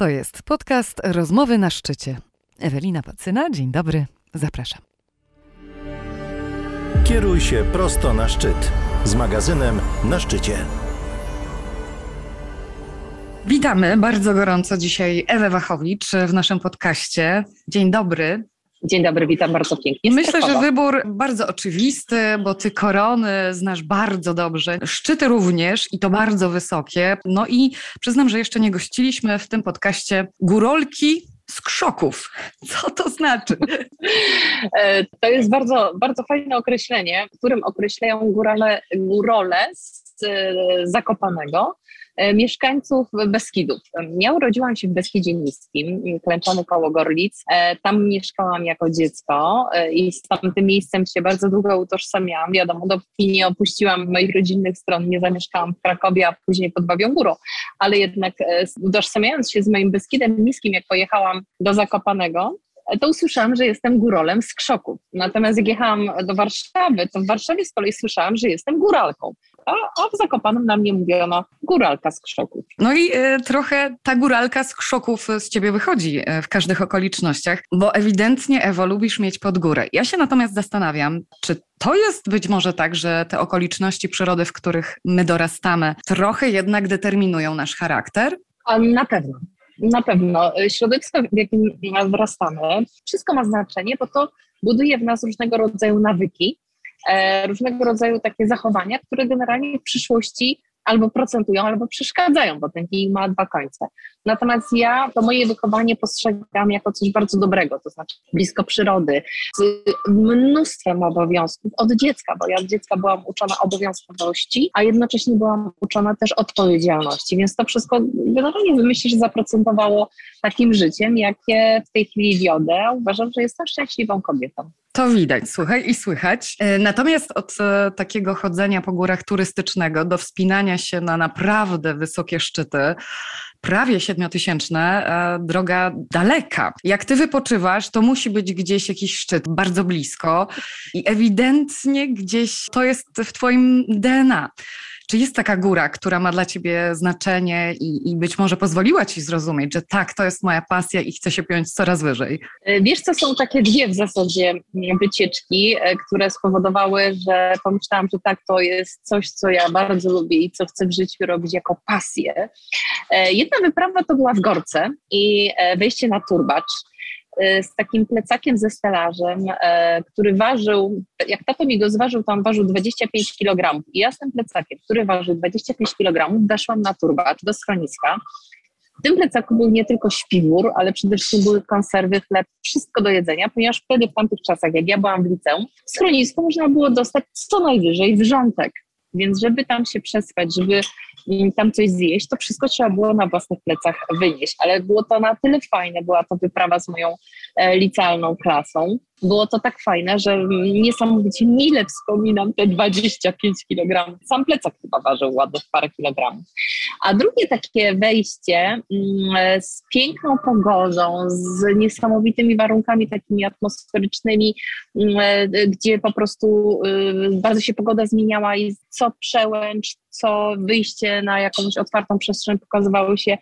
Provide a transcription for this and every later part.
To jest podcast Rozmowy na Szczycie. Ewelina Pacyna, dzień dobry, zapraszam. Kieruj się prosto na szczyt z magazynem Na Szczycie. Witamy bardzo gorąco dzisiaj Ewę Wachowicz w naszym podcaście. Dzień dobry. Dzień dobry, witam bardzo pięknie. Myślę, że wybór bardzo oczywisty, bo ty korony znasz bardzo dobrze, szczyty również i to bardzo wysokie. No i przyznam, że jeszcze nie gościliśmy w tym podcaście górolki z krzoków. Co to znaczy? To jest bardzo, bardzo fajne określenie, w którym określają górole z Zakopanego, mieszkańców Beskidów. Ja urodziłam się w Beskidzie Niskim, klęczony koło Gorlic. Tam mieszkałam jako dziecko i z tamtym miejscem się bardzo długo utożsamiałam. Wiadomo, dopóki nie opuściłam moich rodzinnych stron, nie zamieszkałam w Krakowie, a później pod Babią Górą. Ale jednak utożsamiając się z moim Beskidem Niskim, jak pojechałam do Zakopanego, to usłyszałam, że jestem górolem z krzoków. Natomiast jak jechałam do Warszawy, to w Warszawie z kolei słyszałam, że jestem góralką. A w Zakopanem na mnie mówiono góralka z krzoków. No i trochę ta góralka z krzoków z ciebie wychodzi w każdych okolicznościach, bo ewidentnie, Ewo, lubisz mieć pod górę. Ja się natomiast zastanawiam, czy to jest być może tak, że te okoliczności przyrody, w których my dorastamy, trochę jednak determinują nasz charakter? Na pewno. Środowisko, w jakim dorastamy, wszystko ma znaczenie, bo to buduje w nas różnego rodzaju nawyki, różnego rodzaju takie zachowania, które generalnie w przyszłości albo procentują, albo przeszkadzają, bo ten kij ma dwa końce. Natomiast ja to moje wychowanie postrzegam jako coś bardzo dobrego, to znaczy blisko przyrody, z mnóstwem obowiązków od dziecka, bo ja od dziecka byłam uczona obowiązkowości, a jednocześnie byłam uczona też odpowiedzialności, więc to wszystko generalnie myślę, że zaprocentowało takim życiem, jakie w tej chwili wiodę. Uważam, że jestem szczęśliwą kobietą. To widać, słuchaj i słychać. Natomiast od takiego chodzenia po górach turystycznego do wspinania się na naprawdę wysokie szczyty, prawie 7000, droga daleka. Jak ty wypoczywasz, to musi być gdzieś jakiś szczyt bardzo blisko i ewidentnie gdzieś to jest w twoim DNA. Czy jest taka góra, która ma dla ciebie znaczenie i być może pozwoliła ci zrozumieć, że tak, to jest moja pasja i chcę się piąć coraz wyżej? Wiesz co, są takie dwie w zasadzie wycieczki, które spowodowały, że pomyślałam, że tak, to jest coś, co ja bardzo lubię i co chcę w życiu robić jako pasję. Jedna wyprawa to była w Gorce i wejście na Turbacz z takim plecakiem ze stelażem, który ważył, jak tato mi go zważył, to on ważył 25 kg. I ja z tym plecakiem, który ważył 25 kg, weszłam na Turbacz do schroniska. W tym plecaku był nie tylko śpiwór, ale przede wszystkim były konserwy, chleb, wszystko do jedzenia, ponieważ wtedy w tamtych czasach, jak ja byłam w liceum, w schronisku można było dostać co najwyżej wrzątek. Więc żeby tam się przespać, żeby tam coś zjeść, to wszystko trzeba było na własnych plecach wynieść. Ale było to na tyle fajne, była to wyprawa z moją licealną klasą. Było to tak fajne, że niesamowicie mile wspominam te 25 kg. Sam plecak chyba ważył ładnych parę kilogramów. A drugie takie wejście z piękną pogodą, z niesamowitymi warunkami takimi atmosferycznymi, gdzie po prostu bardzo się pogoda zmieniała i co przełęcz, co wyjście na jakąś otwartą przestrzeń pokazywały się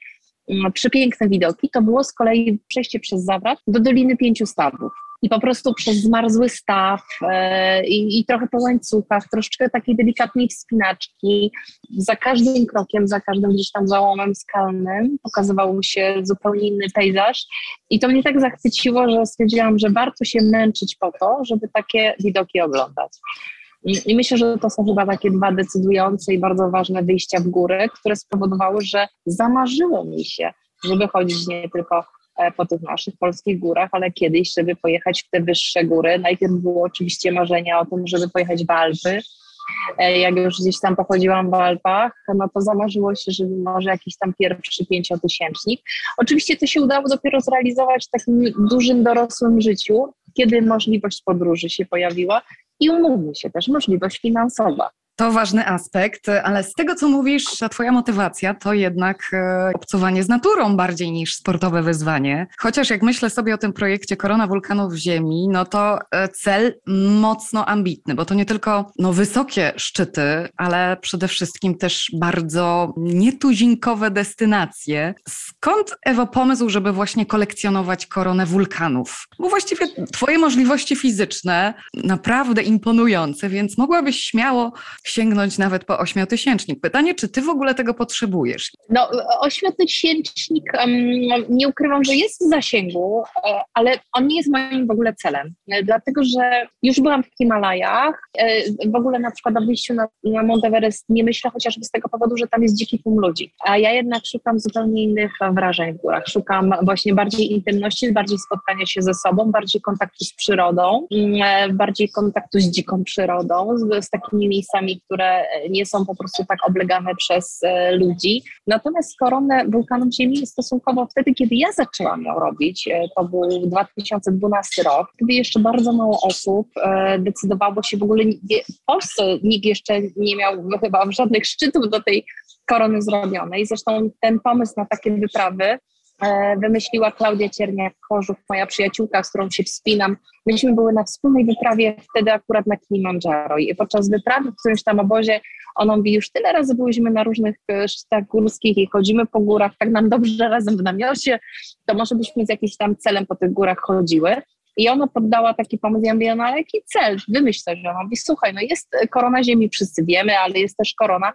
przepiękne widoki, to było z kolei przejście przez Zawrat do Doliny Pięciu Stawów. I po prostu przez zmarzły staw i trochę po łańcuchach, troszeczkę takiej delikatnej wspinaczki. Za każdym krokiem, za każdym gdzieś tam załomem skalnym pokazywał się zupełnie inny pejzaż. I to mnie tak zachwyciło, że stwierdziłam, że warto się męczyć po to, żeby takie widoki oglądać. I myślę, że to są chyba takie dwa decydujące i bardzo ważne wyjścia w górę, które spowodowały, że zamarzyło mi się, żeby chodzić nie tylko po tych naszych polskich górach, ale kiedyś, żeby pojechać w te wyższe góry. Najpierw było oczywiście marzenia o tym, żeby pojechać w Alpy. Jak już gdzieś tam pochodziłam w Alpach, no to zamarzyło się, żeby może jakiś tam pierwszy 5000. Oczywiście to się udało dopiero zrealizować w takim dużym dorosłym życiu, kiedy możliwość podróży się pojawiła i umówmy się też możliwość finansowa. To ważny aspekt, ale z tego, co mówisz, ta twoja motywacja to jednak obcowanie z naturą bardziej niż sportowe wyzwanie. Chociaż jak myślę sobie o tym projekcie Korona Wulkanów Ziemi, no to cel mocno ambitny, bo to nie tylko wysokie szczyty, ale przede wszystkim też bardzo nietuzinkowe destynacje. Skąd, Ewo, pomysł, żeby właśnie kolekcjonować koronę wulkanów? Bo właściwie twoje możliwości fizyczne naprawdę imponujące, więc mogłabyś śmiało sięgnąć nawet po 8-tysięcznik. Pytanie, czy ty w ogóle tego potrzebujesz? 8-tysięcznik, nie ukrywam, że jest w zasięgu, ale on nie jest moim w ogóle celem, dlatego że już byłam w Himalajach, w ogóle na przykład o wyjściu na Mont Everest nie myślę, chociażby z tego powodu, że tam jest dziki tłum ludzi, a ja jednak szukam zupełnie innych wrażeń w górach, szukam właśnie bardziej intymności, bardziej spotkania się ze sobą, bardziej kontaktu z przyrodą, bardziej kontaktu z dziką przyrodą, z takimi miejscami, które nie są po prostu tak oblegane przez ludzi. Natomiast koronę wulkanów Ziemi stosunkowo wtedy, kiedy ja zaczęłam ją robić, to był 2012 rok, wtedy jeszcze bardzo mało osób decydowało się w ogóle, w Polsce nikt jeszcze nie miał chyba żadnych szczytów do tej korony zrobionej. Zresztą ten pomysł na takie wyprawy wymyśliła Klaudia Cierniak Korzu, moja przyjaciółka, z którą się wspinam. Myśmy były na wspólnej wyprawie wtedy akurat na Kilimandżaro i podczas wyprawy w którymś tam obozie ona mówi, już tyle razy byłyśmy na różnych szczytach górskich i chodzimy po górach, tak nam dobrze razem w namiocie, to może byśmy z jakimś tam celem po tych górach chodziły. I ona poddała taki pomysł, ja mówię, no ale jaki cel? Wymyśl coś. Ona mówi, słuchaj, jest korona Ziemi, wszyscy wiemy, ale jest też korona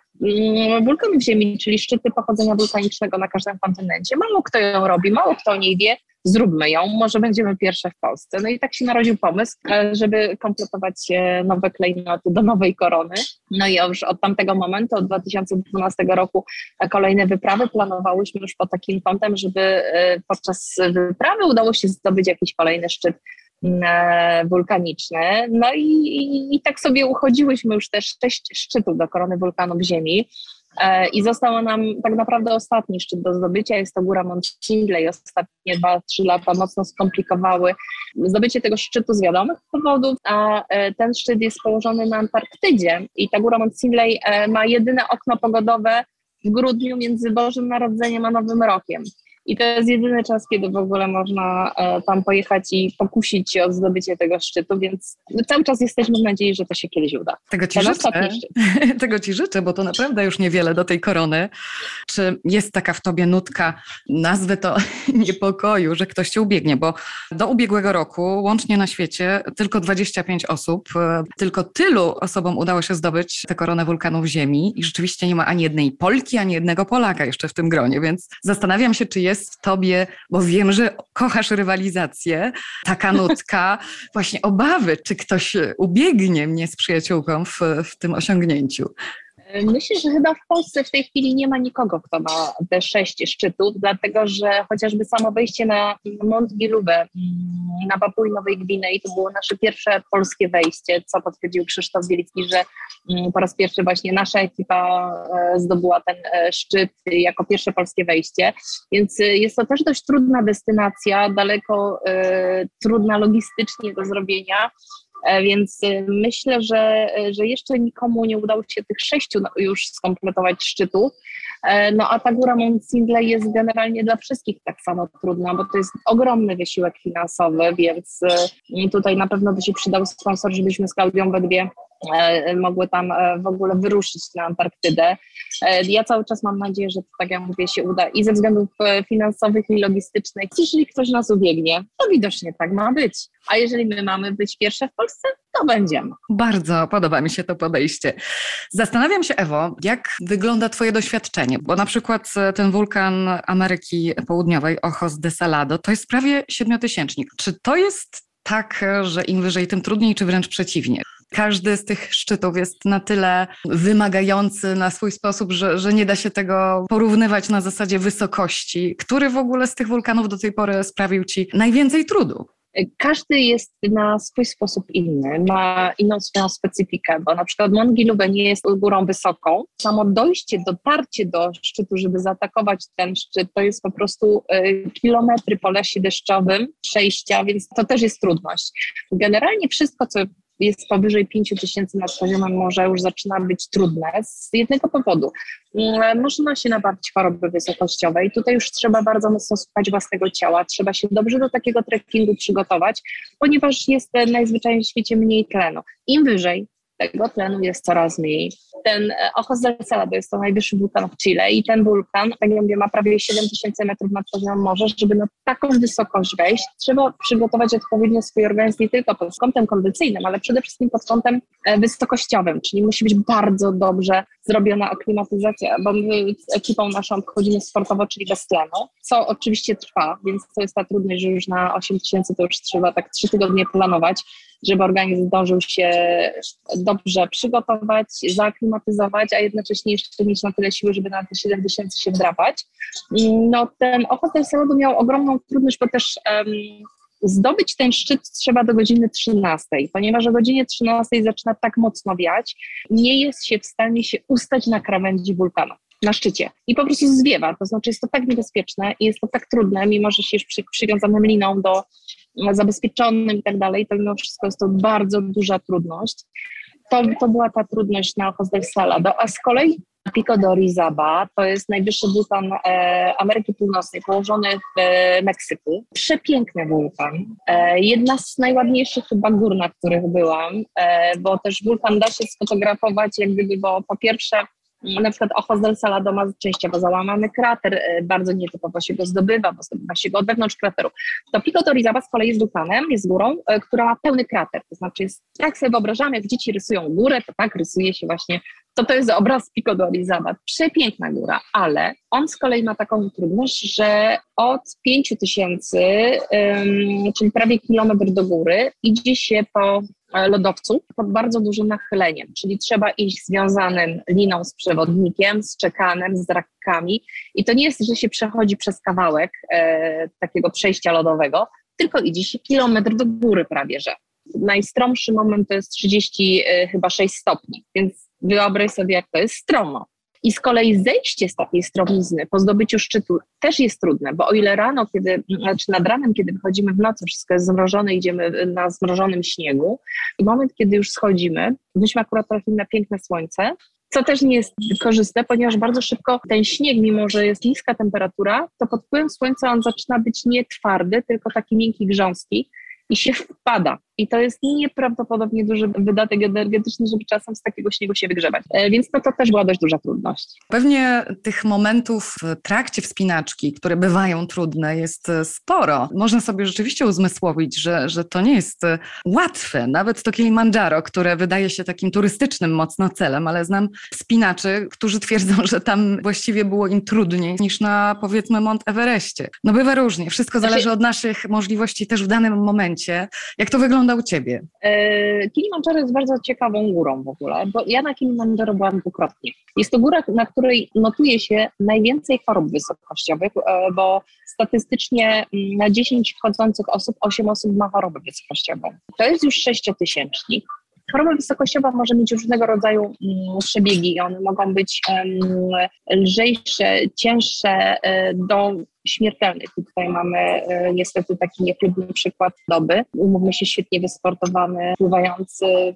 wulkanów Ziemi, czyli szczyty pochodzenia wulkanicznego na każdym kontynencie. Mało kto ją robi, mało kto o niej wie, zróbmy ją, może będziemy pierwsze w Polsce. I tak się narodził pomysł, żeby kompletować nowe klejnoty do nowej korony. I już od tamtego momentu, od 2012 roku kolejne wyprawy planowałyśmy już pod takim kątem, żeby podczas wyprawy udało się zdobyć jakiś kolejny szczyt wulkaniczny. I tak sobie uchodziłyśmy już też 6 szczytów do korony wulkanów Ziemi. I został nam tak naprawdę ostatni szczyt do zdobycia, jest to góra Mount Sidley. Ostatnie 2-3 lata mocno skomplikowały zdobycie tego szczytu z wiadomych powodów, a ten szczyt jest położony na Antarktydzie i ta góra Mount Sidley ma jedyne okno pogodowe w grudniu między Bożym Narodzeniem a Nowym Rokiem. I to jest jedyny czas, kiedy w ogóle można tam pojechać i pokusić się o zdobycie tego szczytu, więc cały czas jesteśmy w nadziei, że to się kiedyś uda. Tego ci życzę, bo to naprawdę już niewiele do tej korony. Czy jest taka w tobie nutka, nazwę to niepokoju, że ktoś cię ubiegnie? Bo do ubiegłego roku łącznie na świecie tylko 25 osób, tylko tylu osobom udało się zdobyć tę koronę wulkanów Ziemi i rzeczywiście nie ma ani jednej Polki, ani jednego Polaka jeszcze w tym gronie, więc zastanawiam się, czy jest w tobie, bo wiem, że kochasz rywalizację, taka nutka właśnie obawy, czy ktoś ubiegnie mnie z przyjaciółką w tym osiągnięciu. Myślę, że chyba w Polsce w tej chwili nie ma nikogo, kto ma te 6 szczytów, dlatego że chociażby samo wejście na Mont-Giluwe, na Papui Nowej Gwinei, to było nasze pierwsze polskie wejście, co potwierdził Krzysztof Wielicki, że po raz pierwszy właśnie nasza ekipa zdobyła ten szczyt jako pierwsze polskie wejście, więc jest to też dość trudna destynacja, daleko trudna logistycznie do zrobienia. Więc myślę, że jeszcze nikomu nie udało się tych 6 już skompletować szczytów. A ta góra Mount Sidley jest generalnie dla wszystkich tak samo trudna, bo to jest ogromny wysiłek finansowy, więc tutaj na pewno by się przydał sponsor, żebyśmy z Klaudią we dwie mogły tam w ogóle wyruszyć na Antarktydę. Ja cały czas mam nadzieję, że to, tak jak mówię, się uda i ze względów finansowych i logistycznych. Jeżeli ktoś nas ubiegnie, to widocznie tak ma być. A jeżeli my mamy być pierwsze w Polsce, to będziemy. Bardzo podoba mi się to podejście. Zastanawiam się, Ewo, jak wygląda twoje doświadczenie, bo na przykład ten wulkan Ameryki Południowej, Ojos del Salado, to jest prawie 7-tysięcznik. Czy to jest tak, że im wyżej, tym trudniej, czy wręcz przeciwnie? Każdy z tych szczytów jest na tyle wymagający na swój sposób, że nie da się tego porównywać na zasadzie wysokości. Który w ogóle z tych wulkanów do tej pory sprawił ci najwięcej trudu? Każdy jest na swój sposób inny, ma inną swoją specyfikę, bo na przykład Mont-Giluwe nie jest górą wysoką. Samo dojście, dotarcie do szczytu, żeby zaatakować ten szczyt, to jest po prostu kilometry po lesie deszczowym, przejścia, więc to też jest trudność. Generalnie wszystko, co jest powyżej 5000 nad poziomem morza, już zaczyna być trudne z jednego powodu. Można się nabawić choroby wysokościowej. Tutaj już trzeba bardzo mocno słuchać własnego ciała. Trzeba się dobrze do takiego trekkingu przygotować, ponieważ jest najzwyczajniej w świecie mniej tlenu. Im wyżej, tego tlenu jest coraz mniej. Ten Ojos del Salado jest to najwyższy wulkan w Chile i ten wulkan, tak jak mówię, ma prawie 7000 metrów nad poziomem morza. Żeby na taką wysokość wejść, trzeba przygotować odpowiednio swój organizm nie tylko pod kątem kondycyjnym, ale przede wszystkim pod kątem wysokościowym, czyli musi być bardzo dobrze zrobiona aklimatyzacja, bo my z ekipą naszą chodzimy sportowo, czyli bez tlenu, co oczywiście trwa, więc to jest ta trudność, że już na 8000 to już trzeba tak 3 tygodnie planować, żeby organizm zdążył się dobrze przygotować, zaaklimatyzować, a jednocześnie jeszcze mieć na tyle siły, żeby na te 7000 się wdrapać. No ten Ojos del Salado miał ogromną trudność, bo też zdobyć ten szczyt trzeba do godziny 13, ponieważ o godzinie 13 zaczyna tak mocno wiać, nie jest się w stanie się ustać na krawędzi wulkanu, na szczycie. I po prostu zwiewa, to znaczy jest to tak niebezpieczne i jest to tak trudne, mimo że się już przywiązanym liną do zabezpieczonym i tak dalej, to mimo wszystko jest to bardzo duża trudność. To była ta trudność na Ojos del Salado, a z kolei Pico de Orizaba to jest najwyższy wulkan Ameryki Północnej, położony w Meksyku. Przepiękny wulkan, jedna z najładniejszych chyba gór, na których byłam, bo też wulkan da się sfotografować, jak gdyby, bo po pierwsze na przykład Ojos del Salado ma częściowo załamany krater, bardzo nietypowo się go zdobywa, bo zdobywa się go od wewnątrz krateru. To Pico de Orizaba z kolei jest wulkanem, jest górą, która ma pełny krater, to znaczy jest, tak sobie wyobrażamy, jak dzieci rysują górę, to tak rysuje się właśnie, to jest obraz Pico de Orizaba, przepiękna góra, ale on z kolei ma taką trudność, że od 5000, czyli prawie kilometr do góry, idzie się po lodowcu pod bardzo dużym nachyleniem, czyli trzeba iść związanym liną z przewodnikiem, z czekanem, z rakami i to nie jest, że się przechodzi przez kawałek takiego przejścia lodowego, tylko idzie się kilometr do góry prawie, że. Najstromszy moment to jest 36 stopni, więc wyobraź sobie, jak to jest stromo. I z kolei zejście z takiej stromizny po zdobyciu szczytu też jest trudne, bo o ile rano, nad ranem, kiedy wychodzimy w nocy, wszystko jest zmrożone, idziemy na zmrożonym śniegu i moment, kiedy już schodzimy, myśmy akurat trafili na piękne słońce, co też nie jest korzystne, ponieważ bardzo szybko ten śnieg, mimo że jest niska temperatura, to pod wpływem słońca on zaczyna być nie twardy, tylko taki miękki, grząski i się wpada. I to jest nieprawdopodobnie duży wydatek energetyczny, żeby czasem z takiego śniegu się wygrzewać. Więc to też była dość duża trudność. Pewnie tych momentów w trakcie wspinaczki, które bywają trudne, jest sporo. Można sobie rzeczywiście uzmysłowić, że to nie jest łatwe. Nawet to Kilimandżaro, które wydaje się takim turystycznym mocno celem, ale znam wspinaczy, którzy twierdzą, że tam właściwie było im trudniej niż na, powiedzmy, Mont Everestie. No bywa różnie. Wszystko zależy od naszych możliwości też w danym momencie. Jak to wygląda u Ciebie? Kilimandżaro jest bardzo ciekawą górą w ogóle, bo ja na Kilimandżaro byłam dwukrotnie. Jest to góra, na której notuje się najwięcej chorób wysokościowych, bo statystycznie na 10 wchodzących osób 8 osób ma chorobę wysokościową. To jest już 6000. Choroba wysokościowa może mieć różnego rodzaju przebiegi i one mogą być lżejsze, cięższe, do śmiertelnych. I tutaj mamy niestety taki niechlubny przykład doby. Umówmy się, świetnie wysportowany,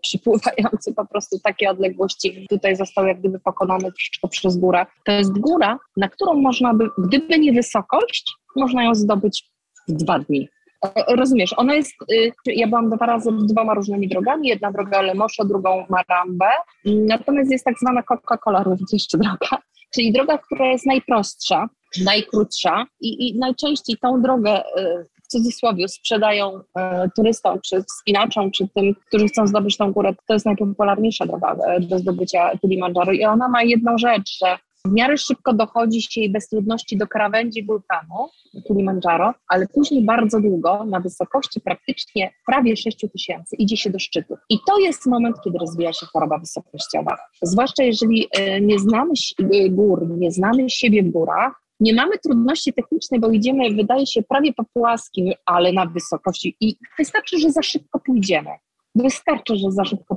przypływający po prostu takie odległości. Tutaj został jak gdyby pokonany troszeczkę przez górę. To jest góra, na którą można by, gdyby nie wysokość, można ją zdobyć w 2 dni. Rozumiesz, ona jest, ja byłam 2 razy 2 różnymi drogami, jedna droga Lemoszo, drugą Marambę, natomiast jest tak zwana Coca-Cola również jeszcze droga, czyli droga, która jest najprostsza, najkrótsza i najczęściej tą drogę w cudzysłowie sprzedają turystom, czy wspinaczom, czy tym, którzy chcą zdobyć tą górę. To jest najpopularniejsza droga do zdobycia Kilimandżaro i ona ma jedną rzecz, że w miarę szybko dochodzi się jej bez trudności do krawędzi wulkanu Kilimandżaro, ale później bardzo długo, na wysokości praktycznie prawie 6000, idzie się do szczytu. I to jest moment, kiedy rozwija się choroba wysokościowa. Zwłaszcza jeżeli nie znamy gór, nie znamy siebie w górach, nie mamy trudności technicznej, bo idziemy, wydaje się, prawie po płaskim, ale na wysokości. I wystarczy, że za szybko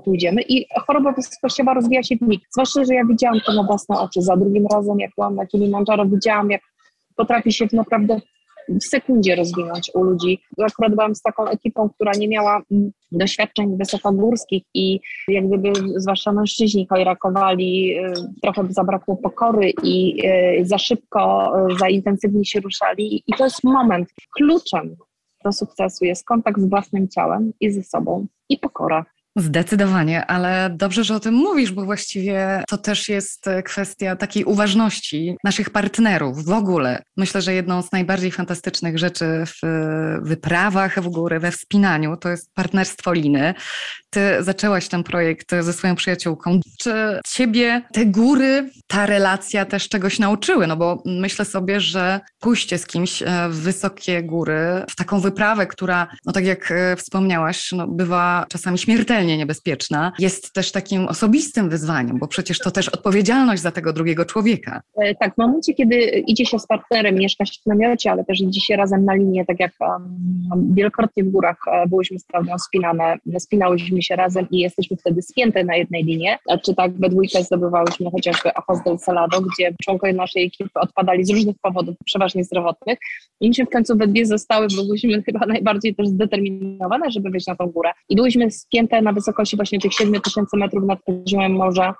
pójdziemy. I choroba wysokościowa rozwija się w mig. Zwłaszcza, że ja widziałam to na własne oczy. Za drugim razem, jak byłam na Kilimandżaro, widziałam, jak potrafi się naprawdę w sekundzie rozwinąć u ludzi. Akurat byłam z taką ekipą, która nie miała doświadczeń wysokogórskich i jak gdyby zwłaszcza mężczyźni chojrakowali, trochę zabrakło pokory i za szybko, za intensywnie się ruszali. I to jest moment, kluczem do sukcesu jest kontakt z własnym ciałem i ze sobą i pokora. Zdecydowanie, ale dobrze, że o tym mówisz, bo właściwie to też jest kwestia takiej uważności naszych partnerów w ogóle. Myślę, że jedną z najbardziej fantastycznych rzeczy w wyprawach w górę, we wspinaniu, to jest partnerstwo liny. Ty zaczęłaś ten projekt ze swoją przyjaciółką. Czy ciebie te góry, ta relacja też czegoś nauczyły? No bo myślę sobie, że pójście z kimś w wysokie góry, w taką wyprawę, która, no tak jak wspomniałaś, no bywa czasami śmiertelna, niebezpieczna, jest też takim osobistym wyzwaniem, bo przecież to też odpowiedzialność za tego drugiego człowieka. Tak, w momencie, kiedy idzie się z partnerem, mieszka się w namiocie, ale też idzie się razem na linię, tak jak wielokrotnie w górach byłyśmy z Klaudią spinane, spinałyśmy się razem i jesteśmy wtedy spięte na jednej linie, czy tak we dwójkę zdobywałyśmy chociażby Ojos del Salado, gdzie członkowie naszej ekipy odpadali z różnych powodów, przeważnie zdrowotnych, i myśmy w końcu we dwie zostały, bo byłyśmy chyba najbardziej też zdeterminowane, żeby wejść na tą górę i byłyśmy spięte na wysokości właśnie tych 7000 metrów nad poziomem morza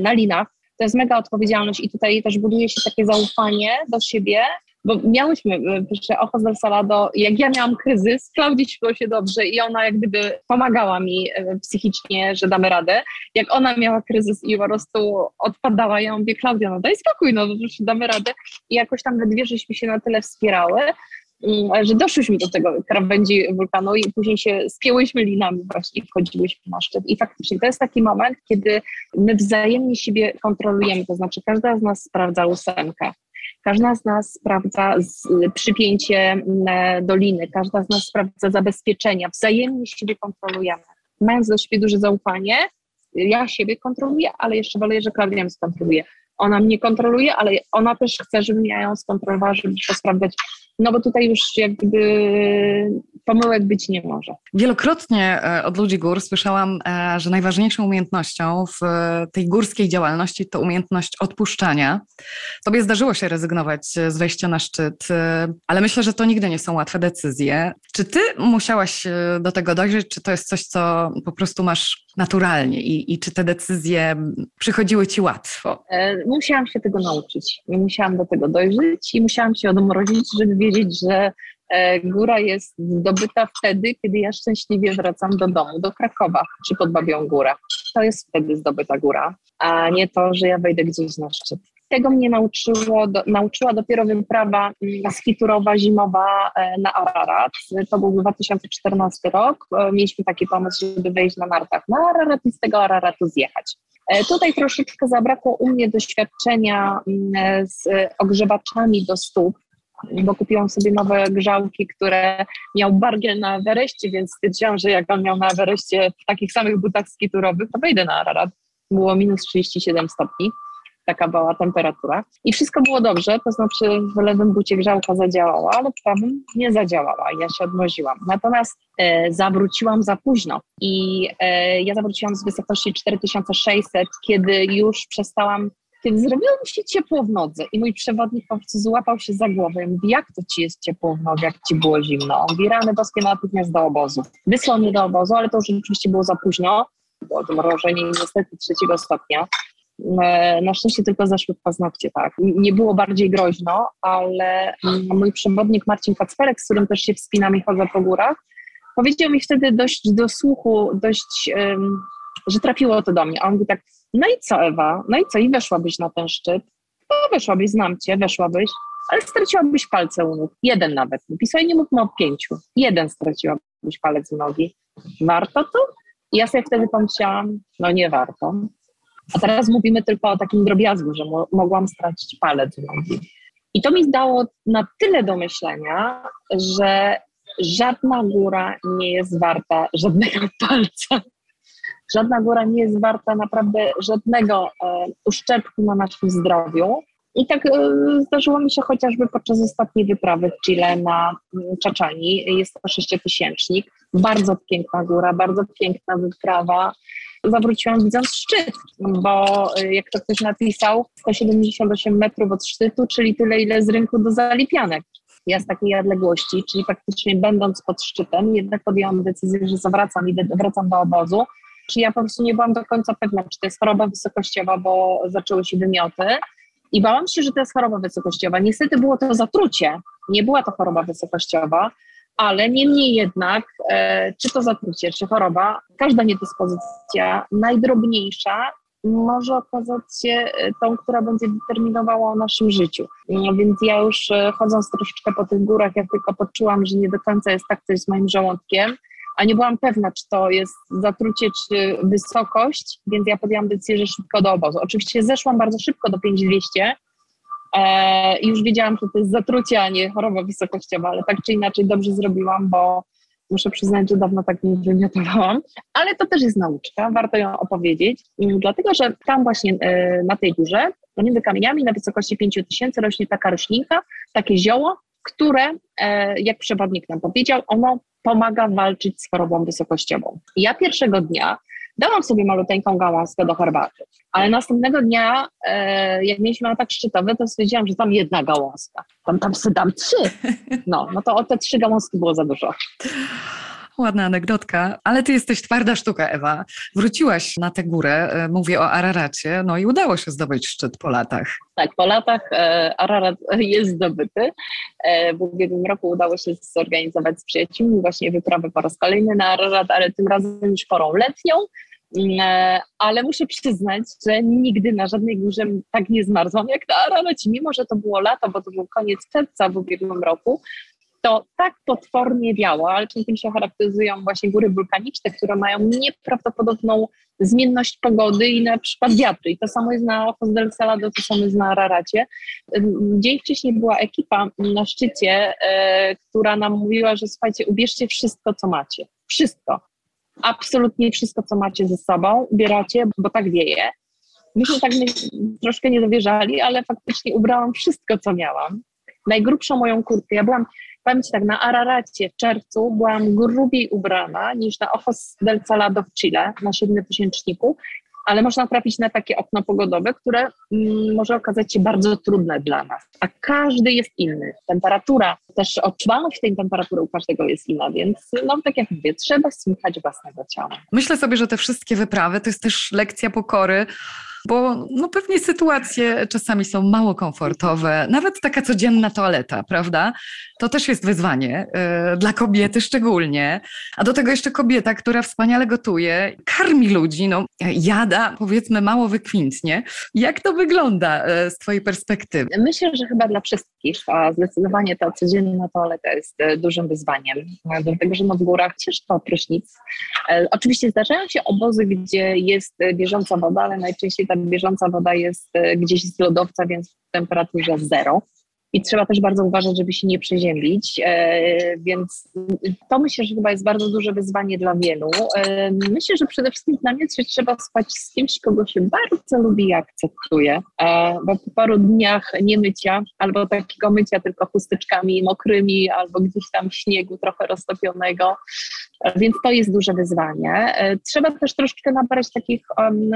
na linach. To jest mega odpowiedzialność i tutaj też buduje się takie zaufanie do siebie, bo miałyśmy przy Ojos del Salado, jak ja miałam kryzys, Klaudii było się dobrze i ona jak gdyby pomagała mi psychicznie, że damy radę. Jak ona miała kryzys i po prostu odpadała, ja mówię, Klaudia, no daj spokój, no już damy radę. I jakoś tam we dwie żeśmy się na tyle wspierały, że doszłyśmy do tego krawędzi wulkanu i później się spięłyśmy linami właśnie i wchodziłyśmy na szczyt. I faktycznie to jest taki moment, kiedy my wzajemnie siebie kontrolujemy, to znaczy każda z nas sprawdza ósemkę, każda z nas sprawdza przypięcie doliny, każda z nas sprawdza zabezpieczenia, wzajemnie siebie kontrolujemy. Mając do siebie duże zaufanie, ja siebie kontroluję, ale jeszcze wolę, że Klaudia mnie skontroluje. Ona mnie kontroluje, ale ona też chce, żebym ja ją skontrolowała, żeby to sprawdzać. No bo tutaj już jakby pomyłek być nie może. Wielokrotnie od ludzi gór słyszałam, że najważniejszą umiejętnością w tej górskiej działalności to umiejętność odpuszczania. Tobie zdarzyło się rezygnować z wejścia na szczyt, ale myślę, że to nigdy nie są łatwe decyzje. Czy ty musiałaś do tego dojrzeć, czy to jest coś, co po prostu masz naturalnie i czy te decyzje przychodziły ci łatwo? Musiałam się tego nauczyć. Musiałam do tego dojrzeć i musiałam się odmrozić, żeby wiedzieć, że góra jest zdobyta wtedy, kiedy ja szczęśliwie wracam do domu, do Krakowa czy pod Babią Górę. To jest wtedy zdobyta góra, a nie to, że ja wejdę gdzieś na szczyt. Tego mnie nauczyła dopiero wyprawa skiturowa, zimowa na Ararat. To był 2014 rok. Mieliśmy taki pomysł, żeby wejść na nartach na Ararat i z tego Araratu zjechać. Tutaj troszeczkę zabrakło u mnie doświadczenia z ogrzewaczami do stóp, bo kupiłam sobie nowe grzałki, które miał Bargiel na Everestie, więc stwierdziłam, że jak on miał na Everestie w takich samych butach skiturowych, to wejdę na Ararat. Było minus 37 stopni, taka była temperatura. I wszystko było dobrze, to znaczy w lewym bucie grzałka zadziałała, ale w prawym nie zadziałała, ja się odmroziłam. Natomiast zawróciłam za późno i ja zawróciłam z wysokości 4600, kiedy już przestałam. Kiedy zrobiło mi się ciepło w nodze i mój przewodnik po prostu złapał się za głowę i mówi, jak to ci jest ciepło w nodze, jak ci było zimno? On mówi, rany boskie, natychmiast do obozu. Wysłał mnie do obozu, ale to już rzeczywiście było za późno, było odmrożenie niestety 3 stopnia. Na szczęście tylko zeszły paznokcie, tak. Nie było bardziej groźno, ale mój przewodnik Marcin Kacperek, z którym też się wspinam i chodzę po górach, powiedział mi wtedy dość do słuchu, że trafiło to do mnie. A on mówi tak, no i co Ewa, no i co, i weszłabyś na ten szczyt? No weszłabyś, znam cię, weszłabyś, ale straciłabyś palce u nóg, jeden nawet. Pisał, nie mówmy o 5, jeden straciłabyś palec u nogi. Warto to? I ja sobie wtedy pomyślałam, no nie warto. A teraz mówimy tylko o takim drobiazgu, że mogłam stracić palec u nogi. I to mi dało na tyle do myślenia, że żadna góra nie jest warta żadnego palca. Żadna góra nie jest warta naprawdę żadnego uszczerbku na naszym zdrowiu. I tak zdarzyło mi się chociażby podczas ostatniej wyprawy w Chile na Czaczani. Jest to 6000. Bardzo piękna góra, bardzo piękna wyprawa. Zawróciłam widząc szczyt, bo jak to ktoś napisał, 178 metrów od szczytu, czyli tyle, ile z rynku do Zalipianek. ja z takiej odległości, czyli faktycznie będąc pod szczytem, jednak podjęłam decyzję, że zawracam i wracam do obozu. Czyli ja po prostu nie byłam do końca pewna, czy to jest choroba wysokościowa, bo zaczęły się wymioty i bałam się, że to jest choroba wysokościowa. Niestety było to zatrucie, nie była to choroba wysokościowa, ale niemniej jednak, czy to zatrucie, czy choroba, każda niedyspozycja, najdrobniejsza, może okazać się tą, która będzie determinowała o naszym życiu. No, więc ja już chodząc troszeczkę po tych górach, jak tylko poczułam, że nie do końca jest tak coś z moim żołądkiem, a nie byłam pewna, czy to jest zatrucie, czy wysokość, więc ja podjęłam decyzję, że szybko do obozu. Oczywiście zeszłam bardzo szybko do 5200 i już wiedziałam, że to jest zatrucie, a nie choroba wysokościowa, ale tak czy inaczej dobrze zrobiłam, bo muszę przyznać, że dawno tak nie wymiotowałam, ale to też jest nauczka, warto ją opowiedzieć, dlatego że tam właśnie na tej górze, pomiędzy kamieniami na wysokości 5000 rośnie taka roślinka, takie zioło, które, jak przewodnik nam powiedział, ono pomaga walczyć z chorobą wysokościową. Ja pierwszego dnia dałam sobie maluteńką gałązkę do herbaty, ale następnego dnia, jak mieliśmy atak szczytowy, to stwierdziłam, że tam jedna gałązka. Tam sobie dam 3. No to o te 3 gałązki było za dużo. Ładna anegdotka, ale ty jesteś twarda sztuka, Ewa. Wróciłaś na tę górę, mówię o Araracie, no i udało się zdobyć szczyt po latach. Tak, po latach Ararat jest zdobyty. W ubiegłym roku udało się zorganizować z przyjaciółmi właśnie wyprawę po raz kolejny na Ararat, ale tym razem już porą letnią. Ale muszę przyznać, że nigdy na żadnej górze tak nie zmarzłam jak na Araracie, mimo że to było lato, bo to był koniec czerwca w ubiegłym roku. To tak potwornie wiało, ale czym się charakteryzują właśnie góry wulkaniczne, które mają nieprawdopodobną zmienność pogody i na przykład wiatry. I to samo jest na Ojos del Salado, to samo jest na Araracie. Dzień wcześniej była ekipa na szczycie, która nam mówiła, że słuchajcie, ubierzcie wszystko, co macie. Wszystko. Absolutnie wszystko, co macie ze sobą, ubieracie, bo tak wieje. Myśmy tak troszkę nie dowierzali, ale faktycznie ubrałam wszystko, co miałam. Najgrubszą moją kurtkę. Ja byłam, pamięć tak, na Araracie w czerwcu byłam grubiej ubrana niż na Ojos del Salado w Chile, na 7000-niku, ale można trafić na takie okno pogodowe, które może okazać się bardzo trudne dla nas. A każdy jest inny. Temperatura, też odczuwalność tej temperatury u każdego jest inna, więc tak jak mówię, trzeba słuchać własnego ciała. Myślę sobie, że te wszystkie wyprawy to jest też lekcja pokory, bo pewnie sytuacje czasami są mało komfortowe, nawet taka codzienna toaleta, prawda? To też jest wyzwanie dla kobiety szczególnie, a do tego jeszcze kobieta, która wspaniale gotuje, karmi ludzi, jada powiedzmy mało wykwintnie. Jak to wygląda z twojej perspektywy? Myślę, że chyba dla wszystkich, a zdecydowanie ta codzienna toaleta jest dużym wyzwaniem, dlatego że w górach ciężko prysznic. Oczywiście zdarzają się obozy, gdzie jest bieżąca woda, ale najczęściej ta bieżąca woda jest gdzieś z lodowca, więc w temperaturze 0. I trzeba też bardzo uważać, żeby się nie przeziębić, więc to myślę, że chyba jest bardzo duże wyzwanie dla wielu. Myślę, że przede wszystkim na mnie trzeba spać z kimś, kogo się bardzo lubi i akceptuje, bo po paru dniach nie mycia, albo takiego mycia tylko chusteczkami mokrymi, albo gdzieś tam śniegu trochę roztopionego, więc to jest duże wyzwanie. Trzeba też troszeczkę nabrać takich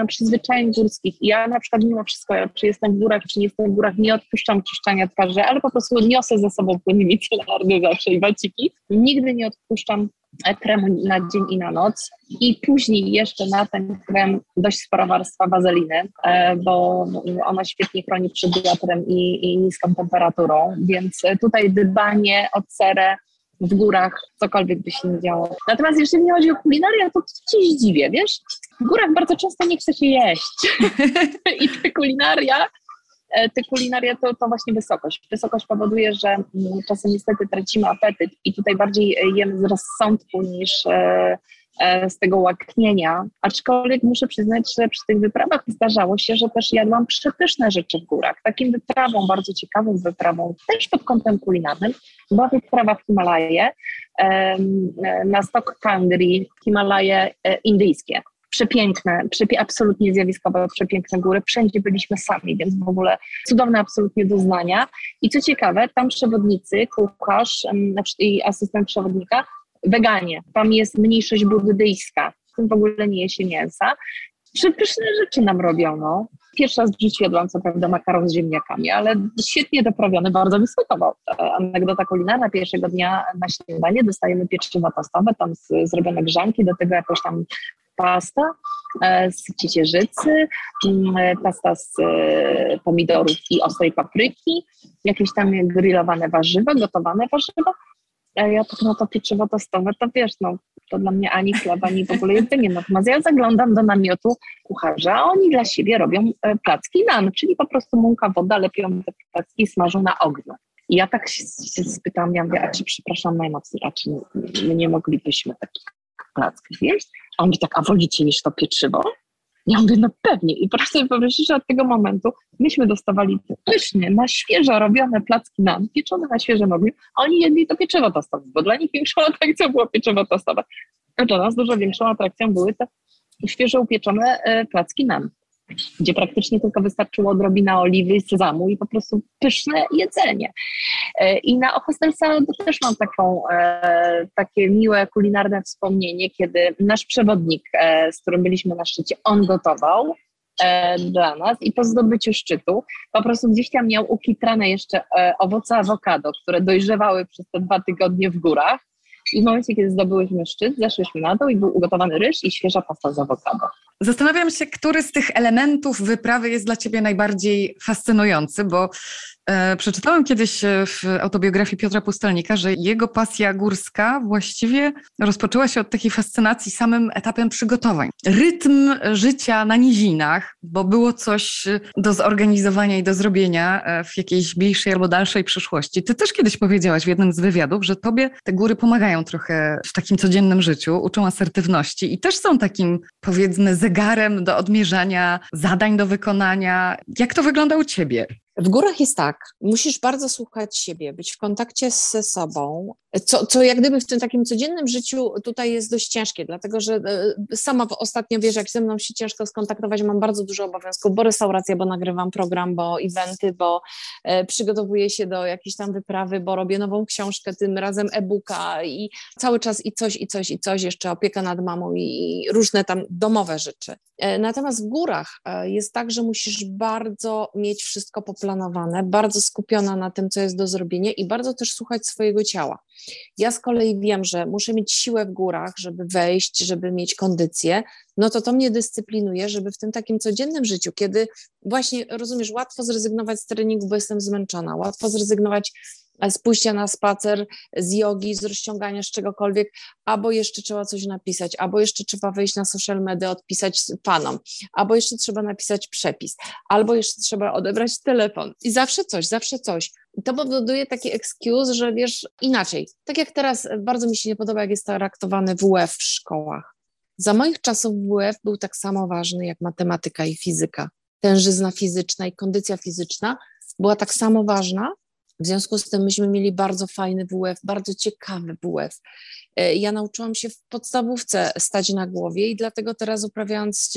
przyzwyczajeń górskich. Ja na przykład mimo wszystko, czy jestem w górach, czy nie jestem w górach, nie odpuszczam czyszczenia twarzy, ale po prostu niosę ze sobą płyn micelarny zawsze i waciki. Nigdy nie odpuszczam kremu na dzień i na noc i później jeszcze na ten krem dość spora warstwa wazeliny, bo ona świetnie chroni przed wiatrem i niską temperaturą, więc tutaj dbanie o cerę w górach, cokolwiek by się nie działo. Natomiast jeżeli chodzi o kulinarię, to gdzieś dziwię, wiesz? W górach bardzo często nie chce się jeść i te kulinaria to właśnie wysokość. Wysokość powoduje, że czasem niestety tracimy apetyt i tutaj bardziej jemy z rozsądku niż z tego łaknienia. Aczkolwiek muszę przyznać, że przy tych wyprawach zdarzało się, że też jadłam przepyszne rzeczy w górach. Takim wyprawą, bardzo ciekawą wyprawą, też pod kątem kulinarnym, była wyprawa w Himalaje na stok Kangri, Himalaje indyjskie. Przepiękne, absolutnie zjawiskowe, przepiękne góry. Wszędzie byliśmy sami, więc w ogóle cudowne absolutnie doznania. I co ciekawe, tam przewodnicy, kucharz i asystent przewodnika, weganie. Tam jest mniejszość buddyjska, w tym w ogóle nie je się mięsa. Przepyszne rzeczy nam robiono. Pierwszy raz w życiu jadłam co prawda makaron z ziemniakami, ale świetnie doprawiony, bardzo mi smakował. Anegdota kulinarna, pierwszego dnia na śniadanie dostajemy pieczywo tostowe, tam zrobione grzanki, do tego jakoś tam pasta z ciecierzycy, pasta z pomidorów i ostrej papryki, jakieś tam grillowane warzywa, gotowane warzywa. Ja tak na to pieczywo tostowe, to wiesz, no to dla mnie ani chleb, ani w ogóle jedzenie. Natomiast ja zaglądam do namiotu kucharza, a oni dla siebie robią placki nan, czyli po prostu mąka, woda, lepią te placki, smażą na ogniu. I ja tak się spytałam, ja mówię, a czy przepraszam najmocniej, a czy my nie moglibyśmy takich placków jeść? A on mówi tak, a wolicie niż to pieczywo? Ja mówię, no pewnie. I proszę sobie wyobrazić, że od tego momentu myśmy dostawali pysznie, na świeżo robione placki nan, pieczone na świeżym ogniu, a oni jedli to pieczywo tostowe, bo dla nich większą atrakcją było pieczywo tostowe. A dla nas dużo większą atrakcją były te świeżo upieczone placki nan, gdzie praktycznie tylko wystarczyło odrobina oliwy i sezamu i po prostu pyszne jedzenie. I na Ojos del Salado też mam takie miłe kulinarne wspomnienie, kiedy nasz przewodnik, z którym byliśmy na szczycie, on gotował dla nas i po zdobyciu szczytu po prostu gdzieś tam miał ukitrane jeszcze owoce awokado, które dojrzewały przez te 2 tygodnie w górach. I w momencie, kiedy zdobyłyśmy szczyt, zeszliśmy na dół i był ugotowany ryż i świeża pasta z awokado. Zastanawiam się, który z tych elementów wyprawy jest dla ciebie najbardziej fascynujący, bo przeczytałam kiedyś w autobiografii Piotra Pustelnika, że jego pasja górska właściwie rozpoczęła się od takiej fascynacji samym etapem przygotowań. Rytm życia na nizinach, bo było coś do zorganizowania i do zrobienia w jakiejś bliższej albo dalszej przyszłości. Ty też kiedyś powiedziałaś w jednym z wywiadów, że tobie te góry pomagają trochę w takim codziennym życiu, uczą asertywności i też są takim, powiedzmy, zegarem do odmierzania, zadań do wykonania. Jak to wygląda u ciebie? W górach jest tak, musisz bardzo słuchać siebie, być w kontakcie ze sobą, co jak gdyby w tym takim codziennym życiu tutaj jest dość ciężkie, dlatego że sama ostatnio, wiesz, jak ze mną się ciężko skontaktować, mam bardzo dużo obowiązków, bo restauracja, bo nagrywam program, bo eventy, bo przygotowuję się do jakiejś tam wyprawy, bo robię nową książkę, tym razem e-booka i cały czas i coś, jeszcze opieka nad mamą i różne tam domowe rzeczy. Natomiast w górach jest tak, że musisz bardzo mieć wszystko poplanowane, bardzo skupiona na tym, co jest do zrobienia i bardzo też słuchać swojego ciała. Ja z kolei wiem, że muszę mieć siłę w górach, żeby wejść, żeby mieć kondycję, no to mnie dyscyplinuje, żeby w tym takim codziennym życiu, kiedy właśnie, rozumiesz, łatwo zrezygnować z treningu, bo jestem zmęczona, łatwo zrezygnować z pójścia na spacer, z jogi, z rozciągania, z czegokolwiek, albo jeszcze trzeba coś napisać, albo jeszcze trzeba wejść na social media, odpisać panom, albo jeszcze trzeba napisać przepis, albo jeszcze trzeba odebrać telefon i zawsze coś. I to powoduje taki excuse, że wiesz, inaczej. Tak jak teraz, bardzo mi się nie podoba, jak jest traktowany WF w szkołach. Za moich czasów WF był tak samo ważny jak matematyka i fizyka. Tężyzna fizyczna i kondycja fizyczna była tak samo ważna. W związku z tym myśmy mieli bardzo fajny WF, bardzo ciekawy WF. Ja nauczyłam się w podstawówce stać na głowie i dlatego teraz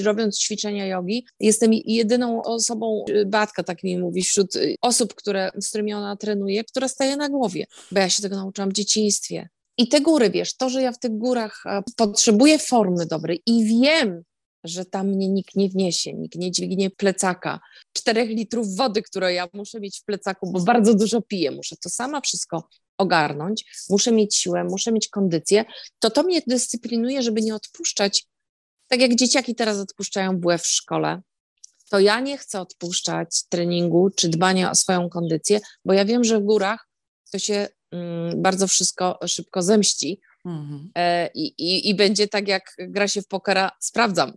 robiąc ćwiczenia jogi, jestem jedyną osobą, Beatka tak mi mówi, wśród osób, z którymi ona trenuje, która staje na głowie, bo ja się tego nauczyłam w dzieciństwie. I te góry, wiesz, to, że ja w tych górach potrzebuję formy dobrej i wiem, że tam mnie nikt nie wniesie, nikt nie dźwignie plecaka, 4 litrów wody, które ja muszę mieć w plecaku, bo bardzo dużo piję, muszę to sama wszystko ogarnąć, muszę mieć siłę, muszę mieć kondycję, to mnie dyscyplinuje, żeby nie odpuszczać, tak jak dzieciaki teraz odpuszczają WF w szkole, to ja nie chcę odpuszczać treningu czy dbania o swoją kondycję, bo ja wiem, że w górach to się bardzo wszystko szybko zemści. Mhm. I będzie tak, jak gra się w pokera, sprawdzam.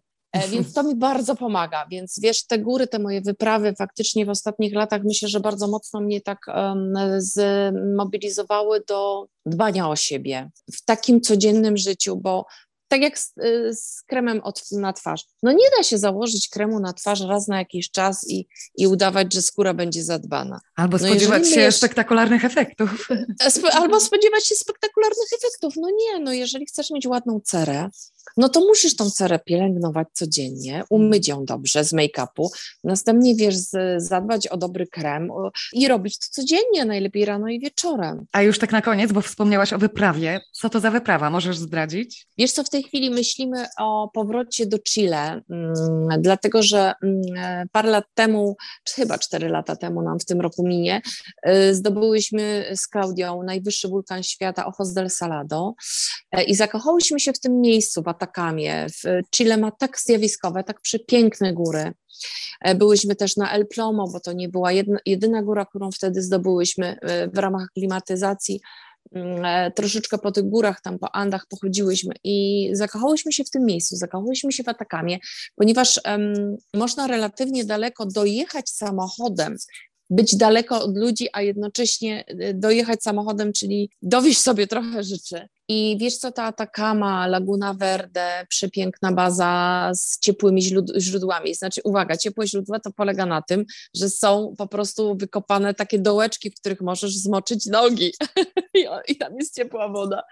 Więc to mi bardzo pomaga. Więc wiesz, te góry, te moje wyprawy faktycznie w ostatnich latach myślę, że bardzo mocno mnie tak zmobilizowały do dbania o siebie w takim codziennym życiu, bo tak jak z kremem na twarz. No nie da się założyć kremu na twarz raz na jakiś czas i udawać, że skóra będzie zadbana. Albo spodziewać się spektakularnych efektów. Albo spodziewać się spektakularnych efektów. No nie, jeżeli chcesz mieć ładną cerę, no to musisz tą cerę pielęgnować codziennie, umyć ją dobrze z make-upu, następnie wiesz, zadbać o dobry krem i robić to codziennie, najlepiej rano i wieczorem. A już tak na koniec, bo wspomniałaś o wyprawie, co to za wyprawa, możesz zdradzić? Wiesz co, w tej chwili myślimy o powrocie do Chile, dlatego że parę lat temu, chyba 4 lata temu nam w tym roku minie, zdobyłyśmy z Klaudią najwyższy wulkan świata, Ojos del Salado, i zakochałyśmy się w tym miejscu, w Atakamie. Chile ma tak zjawiskowe, tak przepiękne góry. Byłyśmy też na El Plomo, bo to nie była jedyna góra, którą wtedy zdobyłyśmy w ramach klimatyzacji. Troszeczkę po tych górach, tam po Andach pochodziłyśmy i zakochałyśmy się w tym miejscu, zakochałyśmy się w Atakamie, ponieważ można relatywnie daleko dojechać samochodem, być daleko od ludzi, a jednocześnie dojechać samochodem, czyli dowieźć sobie trochę rzeczy. I wiesz co, ta Atacama, Laguna Verde, przepiękna baza z ciepłymi źródłami. Znaczy, uwaga, ciepłe źródła to polega na tym, że są po prostu wykopane takie dołeczki, w których możesz zmoczyć nogi i tam jest ciepła woda.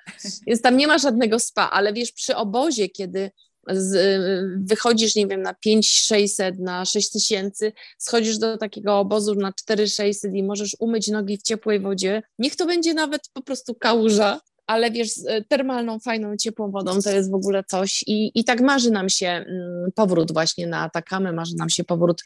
Więc tam nie ma żadnego spa, ale wiesz, przy obozie, kiedy wychodzisz, nie wiem, na 5600, na 6000, schodzisz do takiego obozu na 4600 i możesz umyć nogi w ciepłej wodzie. Niech to będzie nawet po prostu kałuża, ale wiesz, termalną, fajną, ciepłą wodą to jest w ogóle coś i tak marzy nam się powrót właśnie na Atakamę, marzy nam się powrót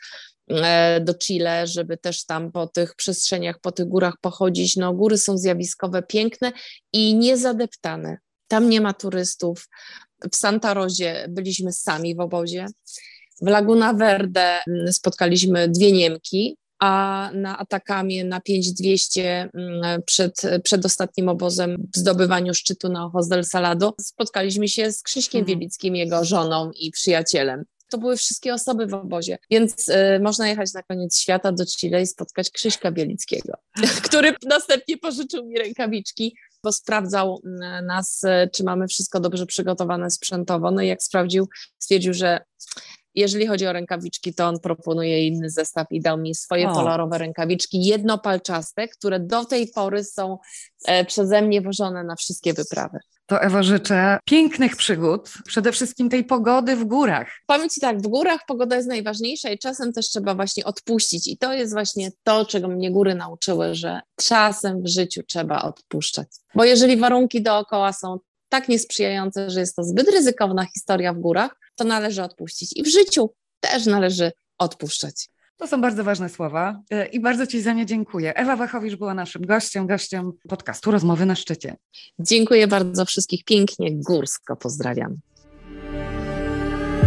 do Chile, żeby też tam po tych przestrzeniach, po tych górach pochodzić. No, góry są zjawiskowe, piękne i niezadeptane. Tam nie ma turystów. W Santa Rosie byliśmy sami w obozie. W Laguna Verde spotkaliśmy 2 Niemki, a na Atakamie na 5200 przed ostatnim obozem w zdobywaniu szczytu na Ojos del Salado spotkaliśmy się z Krzyśkiem Wielickim, jego żoną i przyjacielem. To były wszystkie osoby w obozie, więc można jechać na koniec świata do Chile i spotkać Krzyśka Wielickiego, który następnie pożyczył mi rękawiczki, bo sprawdzał nas, czy mamy wszystko dobrze przygotowane sprzętowo. No i jak sprawdził, stwierdził, że jeżeli chodzi o rękawiczki, to on proponuje inny zestaw i dał mi swoje kolorowe rękawiczki, jednopalczaste, które do tej pory są przeze mnie wożone na wszystkie wyprawy. To Ewo, życzę pięknych przygód, przede wszystkim tej pogody w górach. Powiem Ci tak, w górach pogoda jest najważniejsza i czasem też trzeba właśnie odpuścić i to jest właśnie to, czego mnie góry nauczyły, że czasem w życiu trzeba odpuszczać, bo jeżeli warunki dookoła są tak niesprzyjające, że jest to zbyt ryzykowna historia w górach, to należy odpuścić i w życiu też należy odpuszczać. To są bardzo ważne słowa i bardzo Ci za nie dziękuję. Ewa Wachowicz była naszym gościem podcastu Rozmowy na Szczycie. Dziękuję bardzo, wszystkich pięknie, górsko pozdrawiam.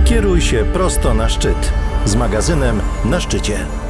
Kieruj się prosto na szczyt z magazynem Na Szczycie.